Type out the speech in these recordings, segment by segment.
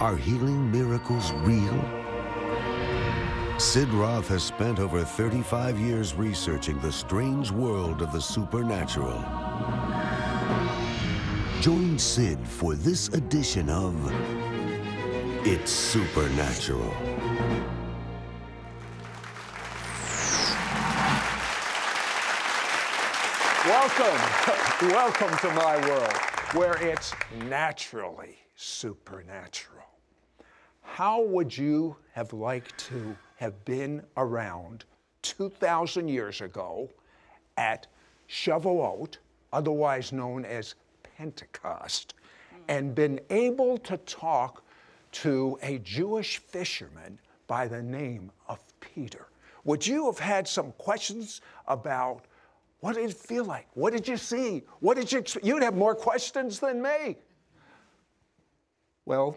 Are healing miracles real? Sid Roth has spent over 35 years researching the strange world of the supernatural. Join Sid for this edition of It's Supernatural. Welcome, welcome to my world where it's naturally supernatural. How would you have liked to have been around 2,000 years ago at Shavuot, otherwise known as Pentecost, and been able to talk to a Jewish fisherman by the name of Peter? Would you have had some questions about what did it feel like? What did you see? What did you experience? You'd have more questions than me. Well,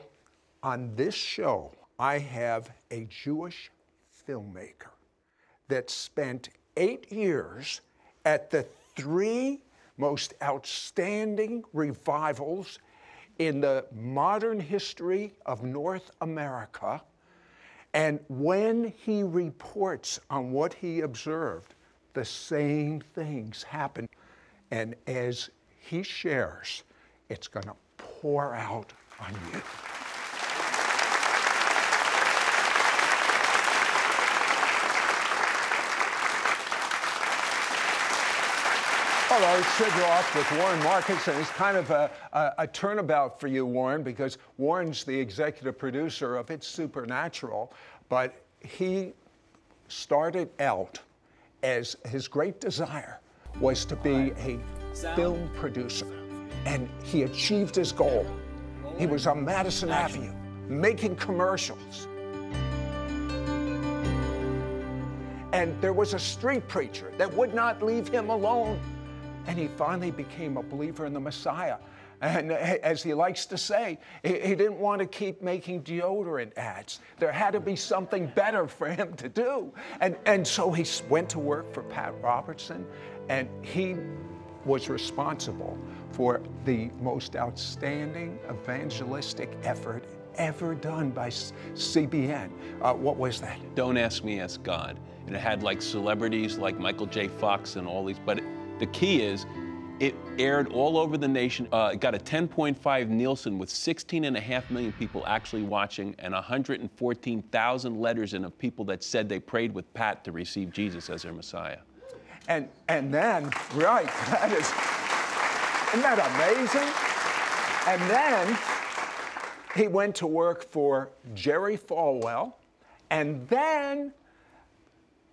on this show, I have a Jewish filmmaker that spent 8 years at the three most outstanding revivals in the modern history of North America. And when he reports on what he observed, the same things happen. And as he shares, it's going to pour out on you. Hello, Sid Roth with Warren Marcus, and it's kind of a turnabout for you, Warren, because Warren's the executive producer of It's Supernatural, but he started out as his great desire was to be a film producer, and he achieved his goal. He was on Madison Avenue making commercials. And there was a street preacher that would not leave him alone. And he finally became a believer in the Messiah. And as he likes to say, he didn't want to keep making deodorant ads. There had to be something better for him to do. And so he went to work for Pat Robertson, and he was responsible for the most outstanding evangelistic effort ever done by CBN. What was that? Don't Ask Me, Ask God. And it had like celebrities like Michael J. Fox and all these, but the key is, it aired all over the nation. It got a 10.5 Nielsen with 16.5 million people actually watching and 114,000 letters in of people that said they prayed with Pat to receive Jesus as their Messiah. And then, right, that is, isn't that amazing? And then he went to work for Jerry Falwell, and then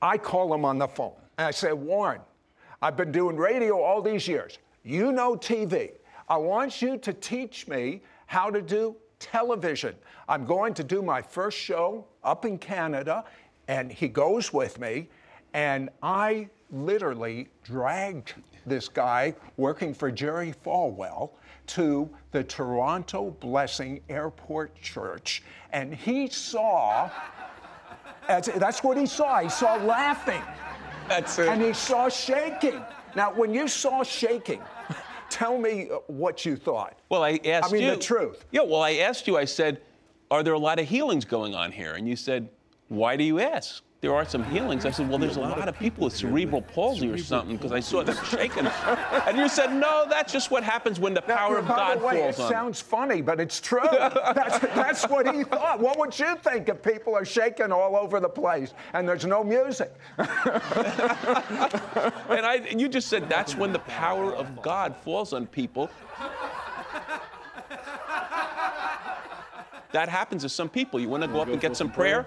I call him on the phone. And I say, Warren, I've been doing radio all these years. You know TV. I want you to teach me how to do television. I'm going to do my first show up in Canada, and he goes with me, and I literally dragged this guy working for Jerry Falwell to the Toronto Blessing Airport Church, and he saw, that's what he saw. He saw laughing. That's it. And he saw shaking. Now, when you saw shaking, tell me what you thought. Well, I asked you. I mean, the truth. Yeah, well, I asked you, I said, are there a lot of healings going on here? And you said, why do you ask? There are some healings. I said, well, there's a lot of people with cerebral palsy or something, because I saw them shaking. And you said, no, that's just what happens when the power of God falls on. It sounds funny, but it's true. That's what he thought. What would you think if people are shaking all over the place and there's no music? And you just said, that's when the power of God falls on people. That happens to some people. You want to go up and get some prayer?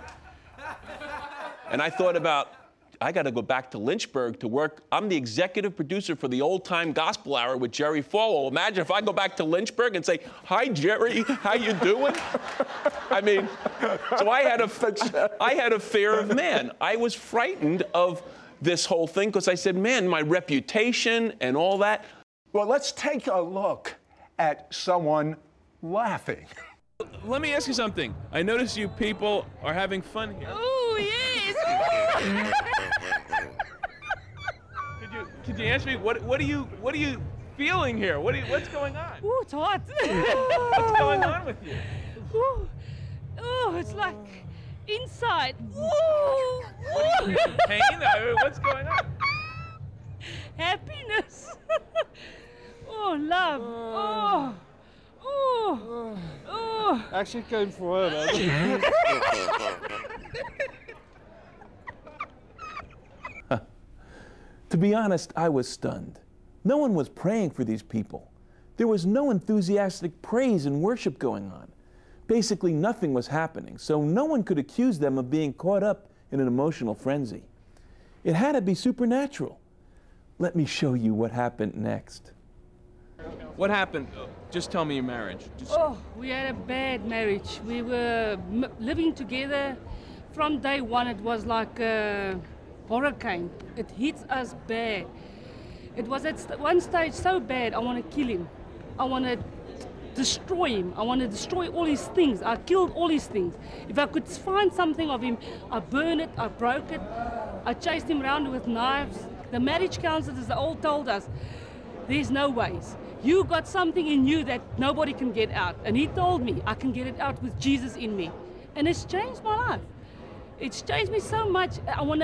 And I thought about I got to go back to Lynchburg to work. I'm the executive producer for the Old Time Gospel Hour with Jerry Falwell. Imagine if I go back to Lynchburg and say, "Hi, Jerry, how you doing?" I mean, so I had a fear of man. I was frightened of this whole thing because I said, man, my reputation and all that. Well, let's take a look at someone laughing. Let me ask you something. I notice you people are having fun here. Oh, yes. Could you answer me? What are you feeling here? What's going on? Ooh, it's hot. What's going on with you? Ooh. Oh, it's like inside. Ooh. What are you in pain? I mean, what's going on? Happiness. Oh, love. Oh. Oh. Oh. Actually came for her. To be honest, I was stunned. No one was praying for these people. There was no enthusiastic praise and worship going on. Basically, nothing was happening, so no one could accuse them of being caught up in an emotional frenzy. It had to be supernatural. Let me show you what happened next. What happened? Just tell me your marriage. Oh, we had a bad marriage. We were living together. From day one, it was like a hurricane. It hits us bad. It was at one stage so bad, I want to kill him. I want to destroy him. I want to destroy all his things. I killed all his things. If I could find something of him, I burned it, I broke it. I chased him around with knives. The marriage counselors all told us, there's no ways. You got something in you that nobody can get out. And he told me I can get it out with Jesus in me. And it's changed my life. It's changed me so much. I want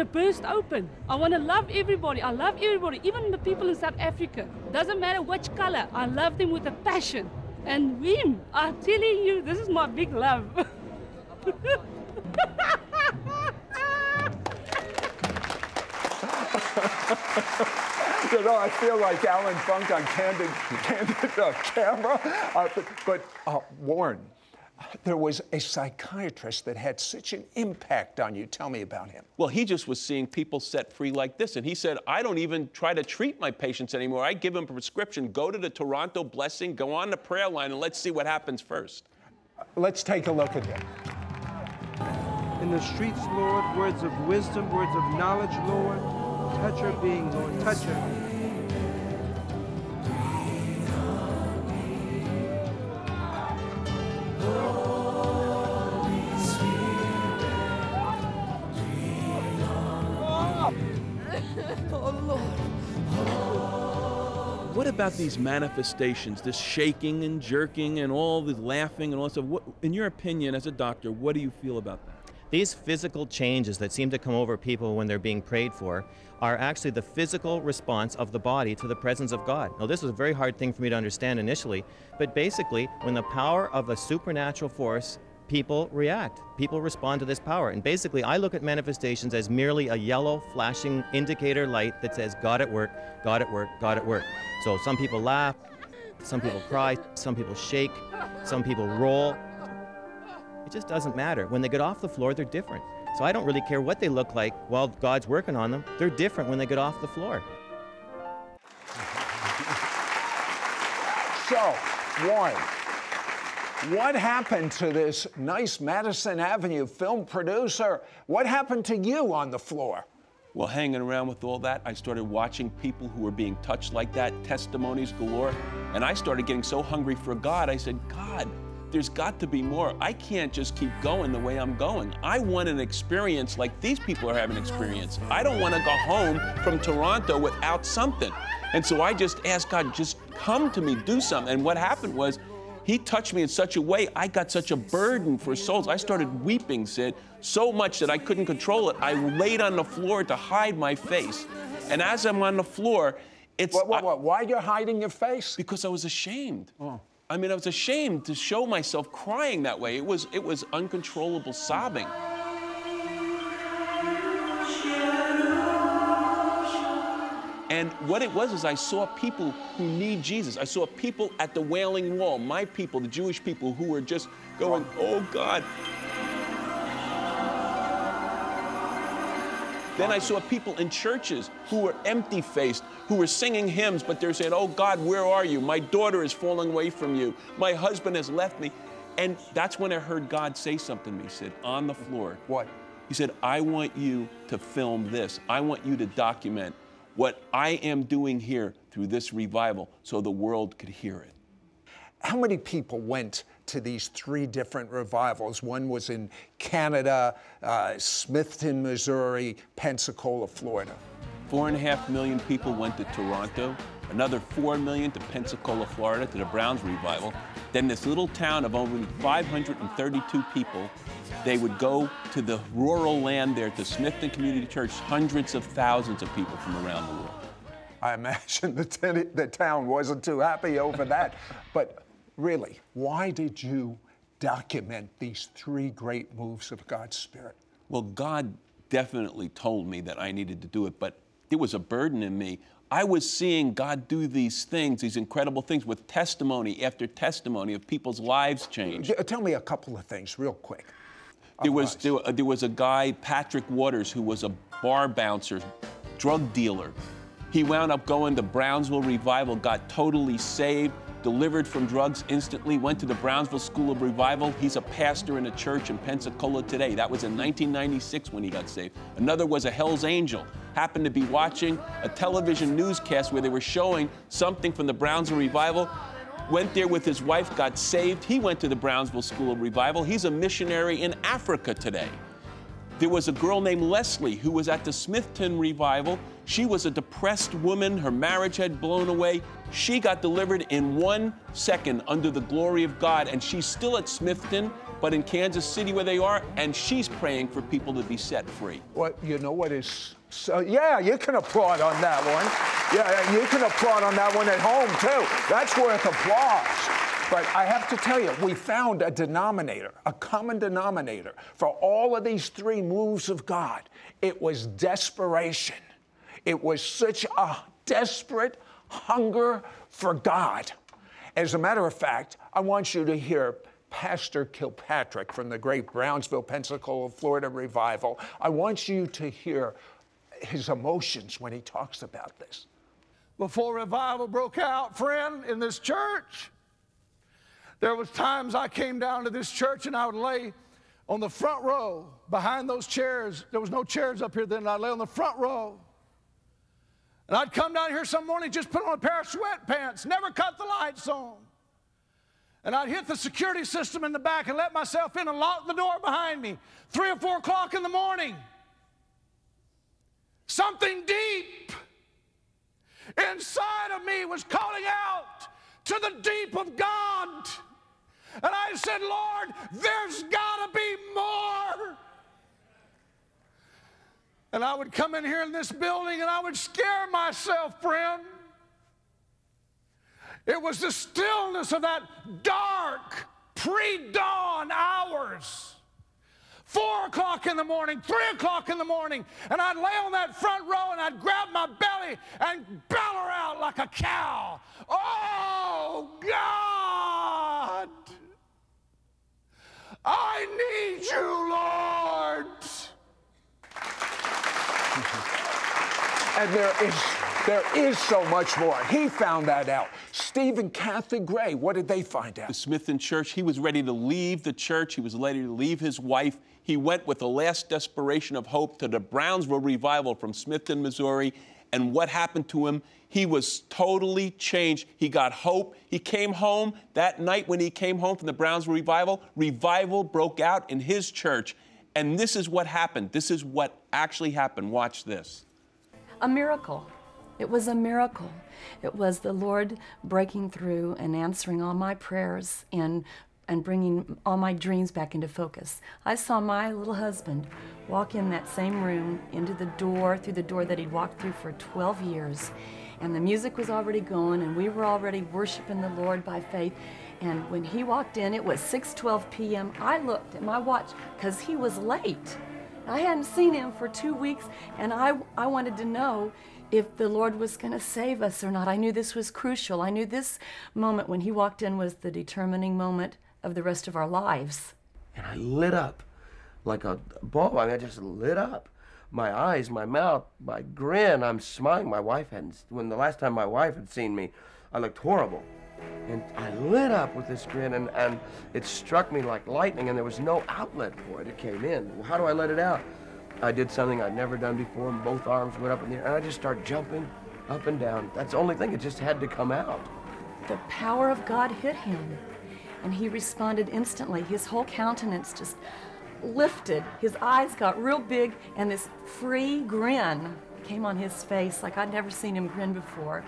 to burst open. I want to love everybody. I love everybody, even the people in South Africa. Doesn't matter which color. I love them with a passion. And him, I'm telling you, this is my big love. You know, I feel like Alan Funk on Candid Camera. But Warren, there was a psychiatrist that had such an impact on you. Tell me about him. Well, he just was seeing people set free like this. And he said, I don't even try to treat my patients anymore. I give them a prescription. Go to the Toronto Blessing, go on the prayer line, and let's see what happens first. Let's take a look at that. In the streets, Lord, words of wisdom, words of knowledge, Lord. Touch her being, Lord, touch her. Oh, Lord. What about these manifestations, this shaking and jerking and all the laughing and all that stuff? What, in your opinion, as a doctor, what do you feel about that? These physical changes that seem to come over people when they're being prayed for are actually the physical response of the body to the presence of God. Now, this was a very hard thing for me to understand initially, but basically, when the power of a supernatural force, people react. People respond to this power. And basically, I look at manifestations as merely a yellow flashing indicator light that says, God at work, God at work, God at work. So some people laugh, some people cry, some people shake, some people roll. It just doesn't matter. When they get off the floor, they're different. So I don't really care what they look like while God's working on them. They're different when they get off the floor. So, Warren, what happened to this nice Madison Avenue film producer? What happened to you on the floor? Well, hanging around with all that, I started watching people who were being touched like that, testimonies galore, and I started getting so hungry for God, I said, God, there's got to be more. I can't just keep going the way I'm going. I want an experience like these people are having an experience. I don't want to go home from Toronto without something. And so I just asked God, just come to me, do something. And what happened was he touched me in such a way, I got such a burden for souls. I started weeping, Sid, so much that I couldn't control it. I laid on the floor to hide my face. And as I'm on the floor, it's... What? Why you're hiding your face? Because I was ashamed. Oh. I mean, I was ashamed to show myself crying that way. It was uncontrollable sobbing. And what it was is I saw people who need Jesus. I saw people at the Wailing Wall, my people, the Jewish people, who were just going, oh, God. Then I saw people in churches who were empty-faced, who were singing hymns, but they're saying, oh, God, where are you? My daughter is falling away from you. My husband has left me. And that's when I heard God say something to me, Sid, on the floor. What? He said, I want you to film this. I want you to document what I am doing here through this revival so the world could hear it. How many people went to these three different revivals? One was in Canada, Smithton, Missouri, Pensacola, Florida. 4.5 million people went to Toronto, another 4 million to Pensacola, Florida, to the Browns revival. Then this little town of only 532 people, they would go to the rural land there, to Smithton Community Church, hundreds of thousands of people from around the world. I imagine the town wasn't too happy over that. But really, why did you document these three great moves of God's Spirit? Well, God definitely told me that I needed to do it, but it was a burden in me. I was seeing God do these things, these incredible things, with testimony after testimony of people's lives changed. Tell me a couple of things real quick. There was a guy, Patrick Waters, who was a bar bouncer, drug dealer. He wound up going to Brownsville Revival, got totally saved, delivered from drugs instantly, went to the Brownsville School of Revival. He's a pastor in a church in Pensacola today. That was in 1996 when he got saved. Another was a Hell's Angel. Happened to be watching a television newscast where they were showing something from the Brownsville Revival. Went there with his wife, got saved. He went to the Brownsville School of Revival. He's a missionary in Africa today. There was a girl named Leslie who was at the Smithton Revival. She was a depressed woman. Her marriage had blown away. She got delivered in 1 second under the glory of God, and she's still at Smithton, but in Kansas City where they are, and she's praying for people to be set free. Well, you know what is... So, yeah, you can applaud on that one. Yeah, you can applaud on that one at home, too. That's worth applause. But I have to tell you, we found a denominator, a common denominator for all of these three moves of God. It was desperation. It was such a desperate hunger for God. As a matter of fact, I want you to hear Pastor Kilpatrick from the great Brownsville, Pensacola, Florida revival. I want you to hear his emotions when he talks about this. Before revival broke out, friend, in this church, there was times I came down to this church and I would lay on the front row behind those chairs. There was no chairs up here then, and I'd lay on the front row. And I'd come down here some morning, just put on a pair of sweatpants, never cut the lights on. And I'd hit the security system in the back and let myself in and lock the door behind me. 3 or 4 o'clock in the morning. Something deep inside of me was calling out to the deep of God. And I said, Lord, there's got to be more. And I would come in here in this building and I would scare myself, friend. It was the stillness of that dark pre-dawn hours. 4 o'clock in the morning, 3 o'clock in the morning, and I'd lay on that front row and I'd grab my belly and bellow her out like a cow. Oh, God, I need you, Lord. And there is so much more. He found that out. Steve and Kathy Gray, what did they find out? The Smithton Church, he was ready to leave the church. He was ready to leave his wife. He went with the last desperation of hope to the Brownsville Revival from Smithton, Missouri. And what happened to him? He was totally changed. He got hope. He came home. That night when he came home from the Brownsville Revival, revival broke out in his church. And this is what happened. This is what actually happened. Watch this. A miracle. It was a miracle. It was the Lord breaking through and answering all my prayers and bringing all my dreams back into focus. I saw my little husband walk in that same room, into the door, through the door that he'd walked through for 12 years. And the music was already going, and we were already worshiping the Lord by faith. And when he walked in, it was 6:12 p.m. I looked at my watch because he was late. I hadn't seen him for 2 weeks, and I wanted to know if the Lord was going to save us or not. I knew this was crucial. I knew this moment when he walked in was the determining moment of the rest of our lives. And I lit up like a bulb. I mean, I just lit up. my eyes, my mouth, my grin. I'm smiling. My wife hadn't, when the last time my wife had seen me, I looked horrible. And I lit up with this grin, and it struck me like lightning, and there was no outlet for it. It came in. Well, how do I let it out? I did something I'd never done before, and both arms went up in the air, and I just started jumping up and down. That's the only thing. It just had to come out. The power of God hit him, and he responded instantly. His whole countenance just lifted. His eyes got real big, and this free grin came on his face like I'd never seen him grin before.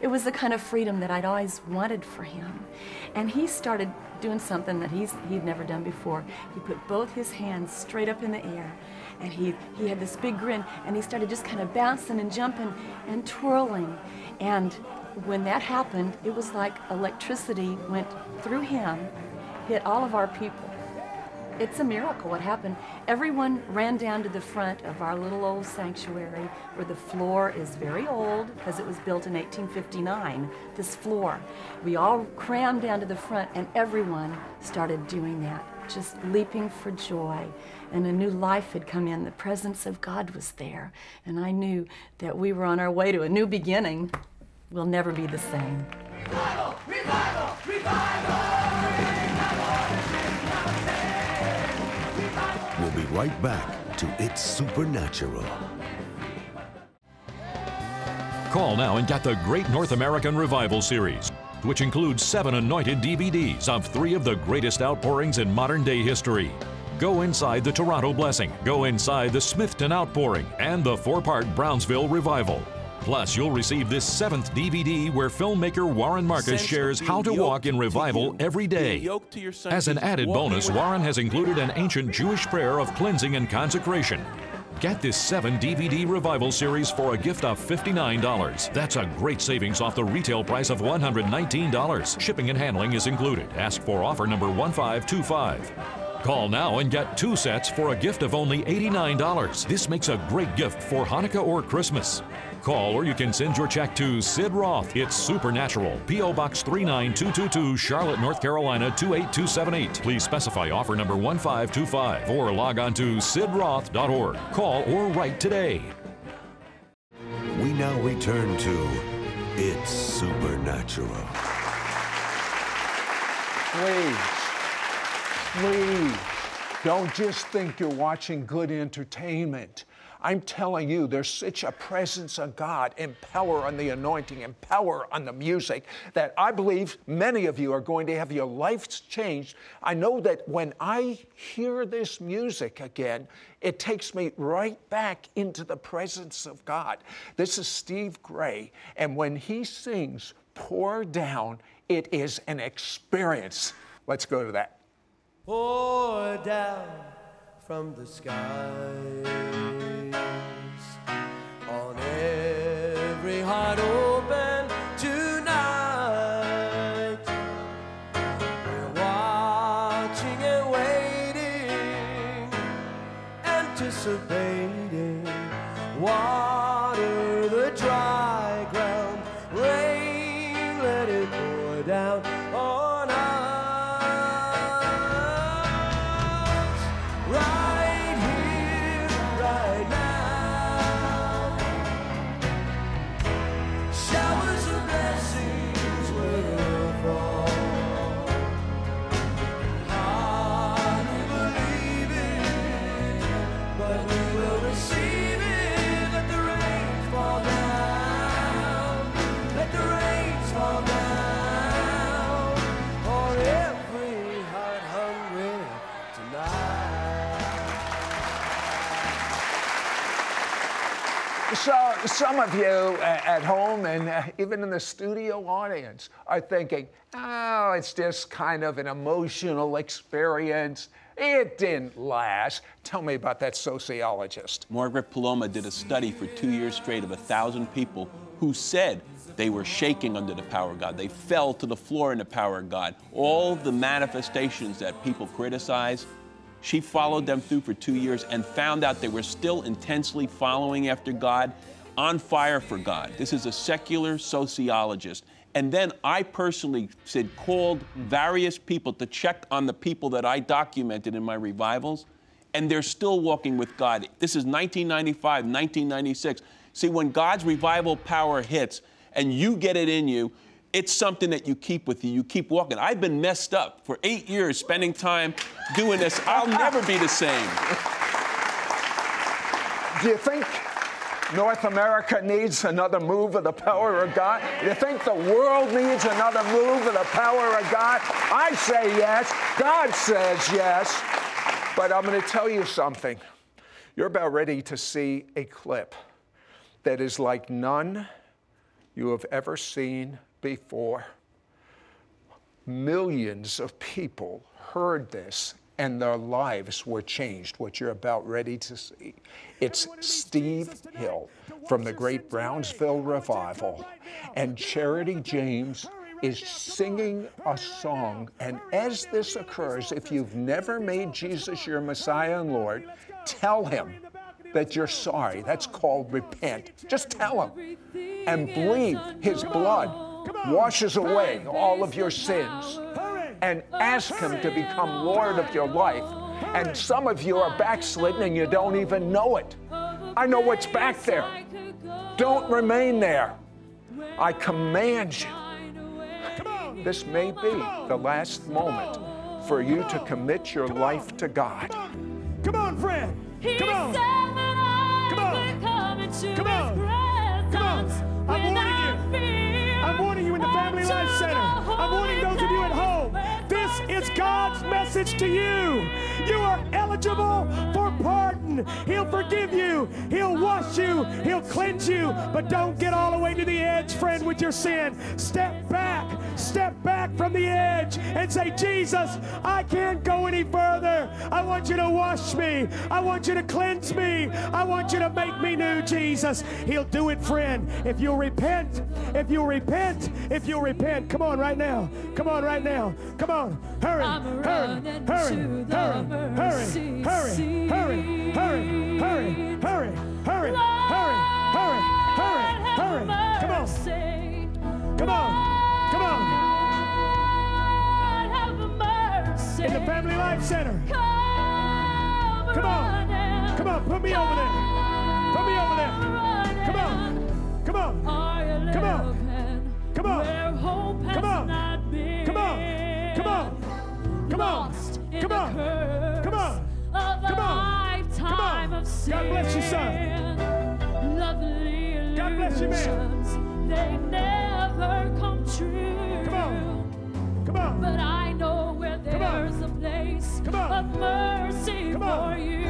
It was the kind of freedom that I'd always wanted for him. And he started doing something that he'd never done before. He put both his hands straight up in the air, and he had this big grin, and he started just kind of bouncing and jumping and twirling. And when that happened, it was like electricity went through him, hit all of our people. It's a miracle what happened. Everyone ran down to the front of our little old sanctuary where the floor is very old because it was built in 1859, this floor. We all crammed down to the front, and everyone started doing that, just leaping for joy. And a new life had come in. The presence of God was there. And I knew that we were on our way to a new beginning. We'll never be the same. Revival! Revival! Revival! We'll be right back to It's Supernatural. Call now and get the Great North American Revival Series, which includes 7 anointed DVDs of 3 of the greatest outpourings in modern-day history. Go Inside the Toronto Blessing, Go Inside the Smithton Outpouring, and the 4-part Brownsville Revival. Plus, you'll receive this 7th DVD where filmmaker Warren Marcus shares how to walk in revival every day. As an added bonus, Warren has included an ancient Jewish prayer of cleansing and consecration. Get this 7 DVD revival series for a gift of $59. That's a great savings off the retail price of $119. Shipping and handling is included. Ask for offer number 1525. Call now and get 2 sets for a gift of only $89. This makes a great gift for Hanukkah or Christmas. Call or you can send your check to Sid Roth, It's Supernatural, P.O. Box 39222, Charlotte, North Carolina 28278. Please specify offer number 1525 or log on to sidroth.org. Call or write today. We now return to It's Supernatural. Please, don't just think you're watching good entertainment. I'm telling you, there's such a presence of God and power on the anointing and power on the music that I believe many of you are going to have your lives changed. I know that when I hear this music again, it takes me right back into the presence of God. This is Steve Gray, and when he sings Pour Down, it is an experience. Let's go to that. Pour down from the skies on every heart open tonight. We're watching and waiting, anticipating. Water the dry ground, rain, let it pour down. So some of you at home and even in the studio audience are thinking, oh, it's just kind of an emotional experience. It didn't last. Tell me about that sociologist. Margaret Paloma did a study for 2 years straight of 1,000 people who said they were shaking under the power of God. They fell to the floor in the power of God. All the manifestations that people criticize, she followed them through for 2 years and found out they were still intensely following after God, on fire for God. This is a secular sociologist. And then I personally, Sid, called various people to check on the people that I documented in my revivals, and they're still walking with God. This is 1995, 1996. See, when God's revival power hits and you get it in you, it's something that you keep with you. You keep walking. I've been messed up for 8 years spending time doing this. I'll never be the same. Do you think North America needs another move of the power of God? Do you think the world needs another move of the power of God? I say yes. God says yes. But I'm going to tell you something. You're about ready to see a clip that is like none you have ever seen before. Millions of people heard this and their lives were changed, what you're about ready to see. It's Steve Hill from the great Brownsville Revival, and Charity James is singing a song. And as this occurs, if you've never made Jesus your Messiah and Lord, tell him that you're sorry. That's called repent. Just tell him and believe his blood washes away all of your sins, and ask him to become Lord of your life. And some of you are backslidden and you don't even know it. I know what's back there. Don't remain there. I command you. This may be the last moment for you to commit your life to God. Come on, friend. Come on. Come on. Come on. Come on. I'm warning you. I'm warning you in the Family Life Center. I'm warning those of you at home. This is God's message to you. You are eligible for pardon. He'll forgive you. He'll wash you. He'll cleanse you. But don't get all the way to the edge, friend, with your sin. Step back. Step back from the edge and say, Jesus, I can't go any further. I want you to wash me. I want you to cleanse me. I want you to make me new, Jesus. He'll do it, friend, if you'll repent. If you'll repent. If you'll repent. Come on right now. Come on right now. Come on. Hurry, hurry, hurry, hurry, hurry, hurry, hurry, hurry, hurry, hurry, hurry, hurry, hurry, hurry, hurry. Come on. Come on. Come on. In the Family Life Center. Come on. Come on. Put me over there. Put me over there. Come on. Come on. Come on. Come on. Come on. Come on. Come on, come on, come on, come on, come on, come on. God bless you, son. God bless you, man. They never come true. Come on, come on. But I know where there's a place of mercy for you. In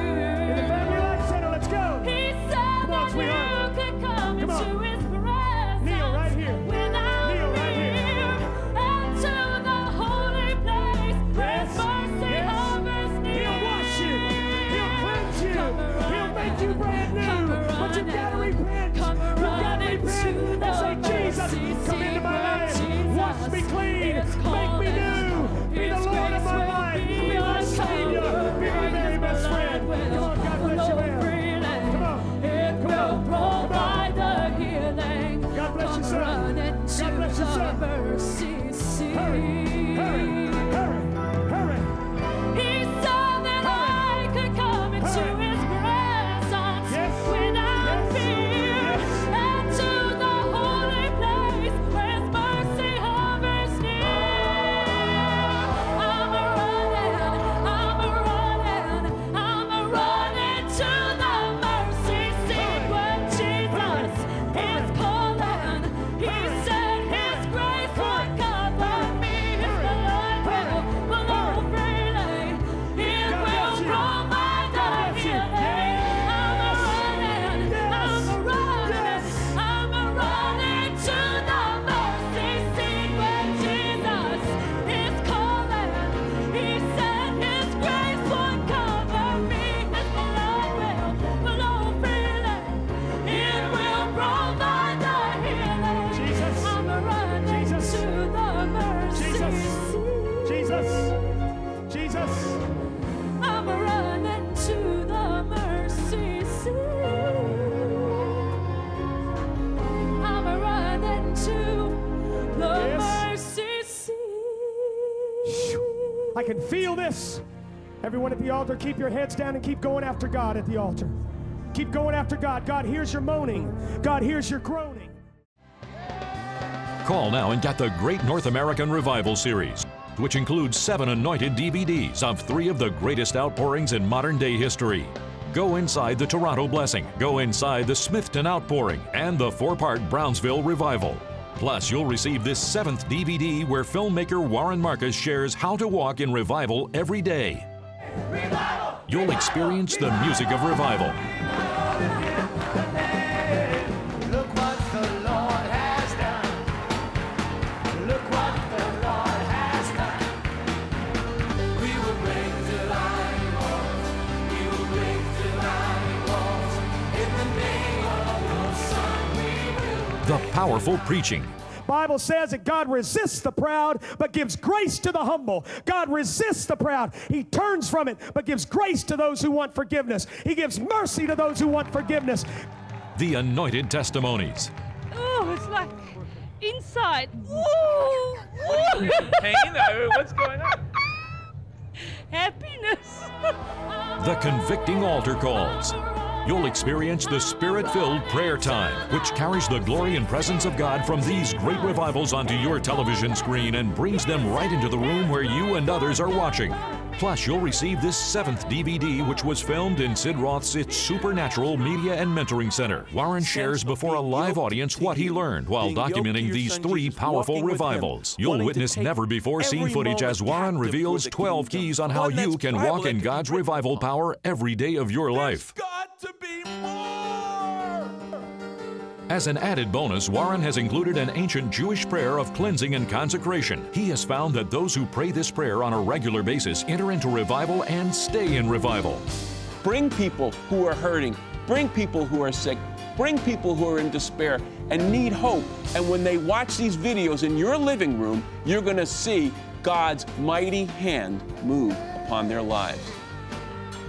the Family Life Center, let's go. He said that you could come into his presence. Kneel right here. Come into my life, wash me clean, make me new, be the Lord of my life, be my Savior, be my very best friend. Come on, God bless you, man. Come on, come on, come on. God bless you, son. God bless you, son. Hurry, hurry, hurry. I can feel this. Everyone at the altar, keep your heads down and keep going after God at the altar. Keep going after God. God hears your moaning. God hears your groaning. Call now and get the Great North American Revival Series, which includes 7 anointed DVDs of 3 of the greatest outpourings in modern-day history. Go inside the Toronto Blessing, go inside the Smithton Outpouring, and the 4-part Brownsville Revival. Plus, you'll receive this 7th DVD where filmmaker Warren Marcus shares how to walk in revival every day. Revival! You'll experience revival, the music of revival. The powerful preaching. Bible says that God resists the proud, but gives grace to the humble. God resists the proud. He turns from it, but gives grace to those who want forgiveness. He gives mercy to those who want forgiveness. The anointed testimonies. Oh, it's like inside. Woo! What are you in pain? What's going on? Happiness. The convicting altar calls. You'll experience the Spirit-filled prayer time, which carries the glory and presence of God from these great revivals onto your television screen and brings them right into the room where you and others are watching. Plus, you'll receive this 7th DVD, which was filmed in Sid Roth's It's Supernatural Media and Mentoring Center. Warren shares before a live audience what he learned while documenting these 3 powerful revivals. You'll witness never-before-seen footage as Warren reveals 12 keys on how you can walk in God's revival power every day of your life. As an added bonus, Warren has included an ancient Jewish prayer of cleansing and consecration. He has found that those who pray this prayer on a regular basis enter into revival and stay in revival. Bring people who are hurting, bring people who are sick, bring people who are in despair and need hope. And when they watch these videos in your living room, you're going to see God's mighty hand move upon their lives.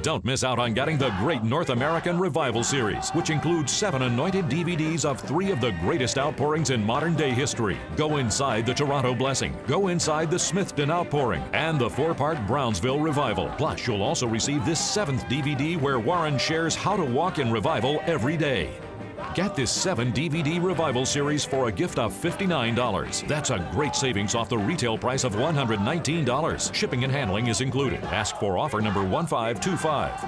Don't miss out on getting the Great North American Revival Series, which includes 7 anointed DVDs of 3 of the greatest outpourings in modern-day history. Go inside the Toronto Blessing, go inside the Smithton Outpouring, and the 4-part Brownsville Revival. Plus, you'll also receive this 7th DVD where Warren shares how to walk in revival every day. Get this 7 DVD Revival Series for a gift of $59. That's a great savings off the retail price of $119. Shipping and handling is included. Ask for offer number 1525.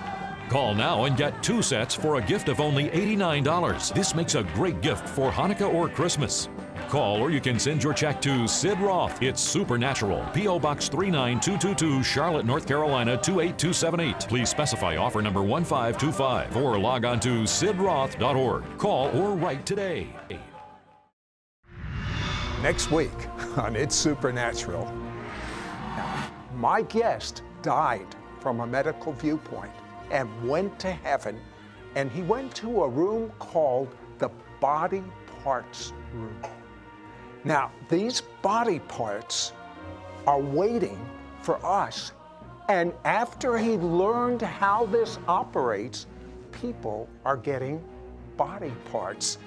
Call now and get 2 sets for a gift of only $89. This makes a great gift for Hanukkah or Christmas. Call or you can send your check to Sid Roth. It's Supernatural. P.O. Box 39222, Charlotte, North Carolina 28278. Please specify offer number 1525 or log on to sidroth.org. Call or write today. Next week on It's Supernatural. Now, my guest died from a medical viewpoint and went to heaven, and he went to a room called the Body Parts Room. Now, these body parts are waiting for us. And after he learned how this operates, people are getting body parts.